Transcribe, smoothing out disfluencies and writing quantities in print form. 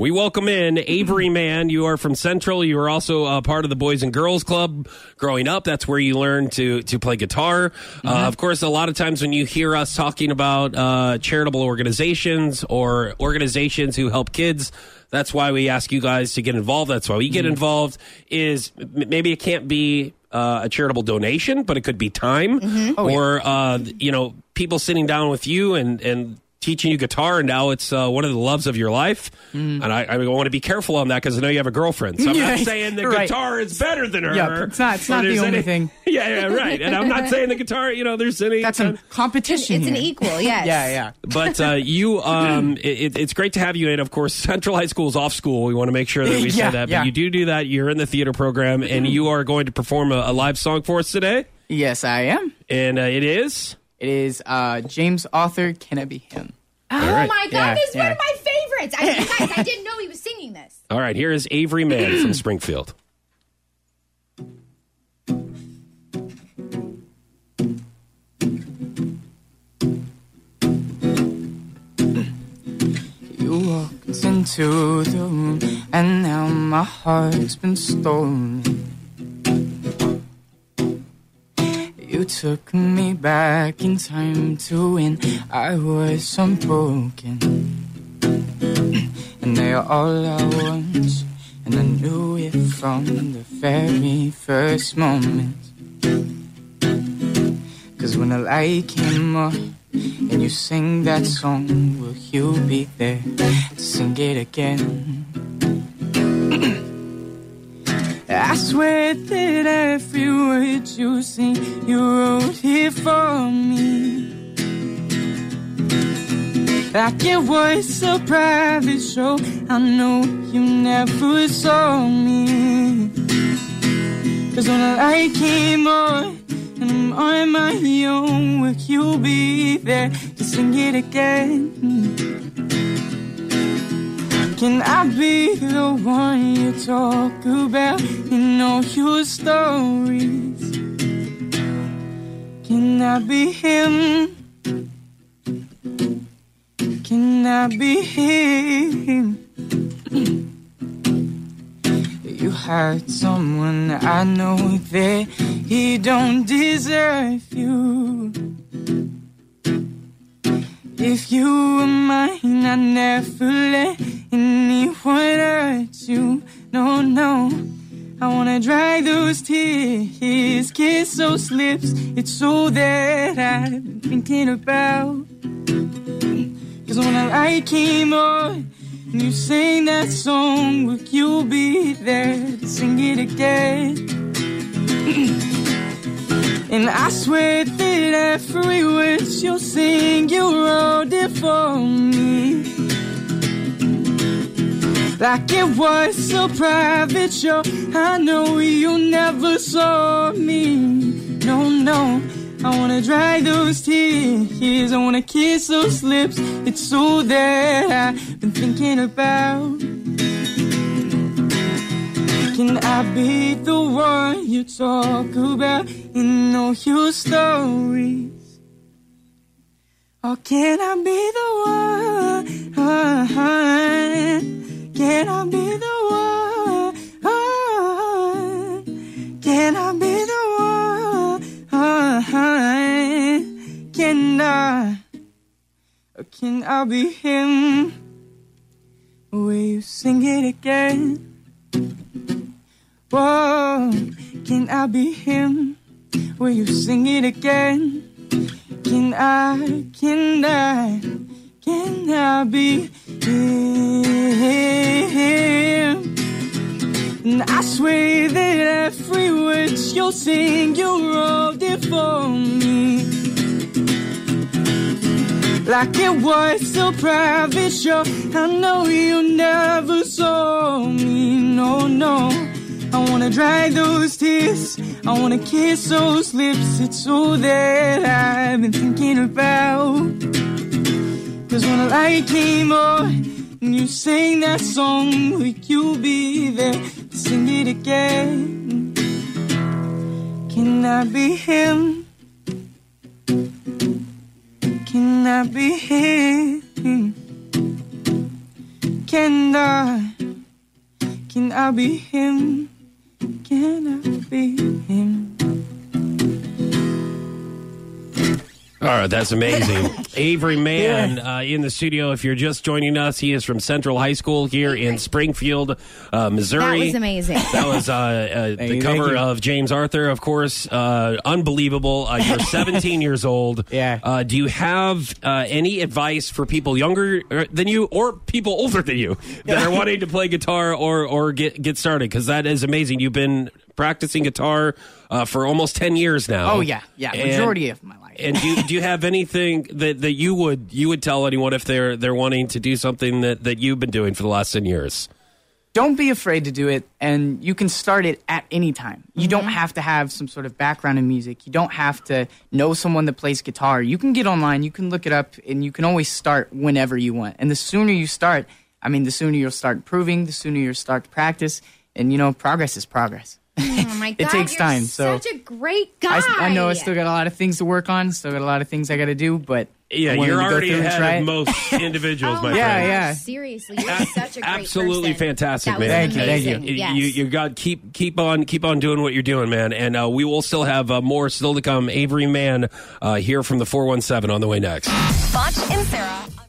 We welcome in Avery Mann. You are from Central. You were also part of the Boys and Girls Club growing up. That's where you learned to play guitar. Mm-hmm. Of course, a lot of times when you hear us talking about charitable organizations or organizations who help kids, that's why we ask you guys to get involved. That's why we get involved. Is maybe it can't be a charitable donation, but it could be time people sitting down with you and teaching you guitar, and now it's one of the loves of your life. Mm. And I want to be careful on that because I know you have a girlfriend. So I'm not saying the guitar is better than her. Yeah, it's not the only thing. Yeah, right. And I'm not saying the guitar, there's any... That's a competition. It's an equal, yes. Yeah. But you, it's great to have you in. Of course, Central High School is off school. We want to make sure that we say that. But you do that. You're in the theater program, and you are going to perform a live song for us today. Yes, I am. And it is... It is James Arthur, Can It Be Him? Oh, my God. Yeah, this is one of my favorites. Guys, I didn't know he was singing this. All right. Here is Avery Mann from Springfield. You walked into the room, and now my heart's been stolen. You took me back in time to when I was unbroken, and they are all I want, and I knew it from the very first moment. Cause when the light came up and you sang that song, will you be there to sing it again? I swear that every word you sing, you wrote it for me. Like it was a private show, I know you never saw me. Cause when the light came on and I'm on my own, will you be there to sing it again? Can I be the one you talk about in all your stories? Can I be him? Can I be him? You hurt someone, I know that he don't deserve you. If you were mine, I'd never let anyone hurt you. No, I wanna dry those tears, kiss those lips. It's all that I've been thinking about. Cause when the light came on and you sang that song, will you be there to sing it again? And I swear that every word you sing, you wrote it for me. Like it was a private show, I know you never saw me. No, I wanna dry those tears, I wanna kiss those lips. It's all that I've been thinking about. Can I be the one you talk about in all your stories? Or can I be the one? Can I be the one? Can I be the one? Can I be him? Will you sing it again? Whoa, can I be him? Will you sing it again? Can I be him? And I swear that every word you sing, you wrote it for me. Like it was a private show, I know you never saw me. No, I wanna dry those tears, I wanna kiss those lips. It's all that I've been thinking about. Cause when the light came on and you sang that song, will you be there to sing it again? Can I be him? Can I be him? Can I be him? Can I be him? All right, that's amazing. Avery Mann in the studio. If you're just joining us, he is from Central High School here in Springfield, Missouri. That was amazing. That was the cover of James Arthur, of course. Unbelievable. You're 17 years old. Yeah. Do you have any advice for people younger than you or people older than you that are wanting to play guitar or get started? Because that is amazing. You've been practicing guitar for almost 10 years now. Oh, yeah. Yeah, majority of my life. And do you have anything that you would tell anyone if they're wanting to do something that you've been doing for the last 10 years? Don't be afraid to do it, and you can start it at any time. You don't have to have some sort of background in music. You don't have to know someone that plays guitar. You can get online, you can look it up, and you can always start whenever you want. And the sooner you start, I mean, the sooner you'll start improving, the sooner you'll start to practice, and, you know, progress is progress. Oh my God, it takes time. So such a great guy. I know I still got a lot of things to work on. Still got a lot of things I got to do, but yeah, you're already ahead of most individuals, my friend. Yeah. Seriously, you're such a great absolutely person. Fantastic, that man. Thank you. Yes. You got keep on doing what you're doing, man. And we will still have more still to come. Avery Mann here from the 417 on the way next. Foch and Sarah.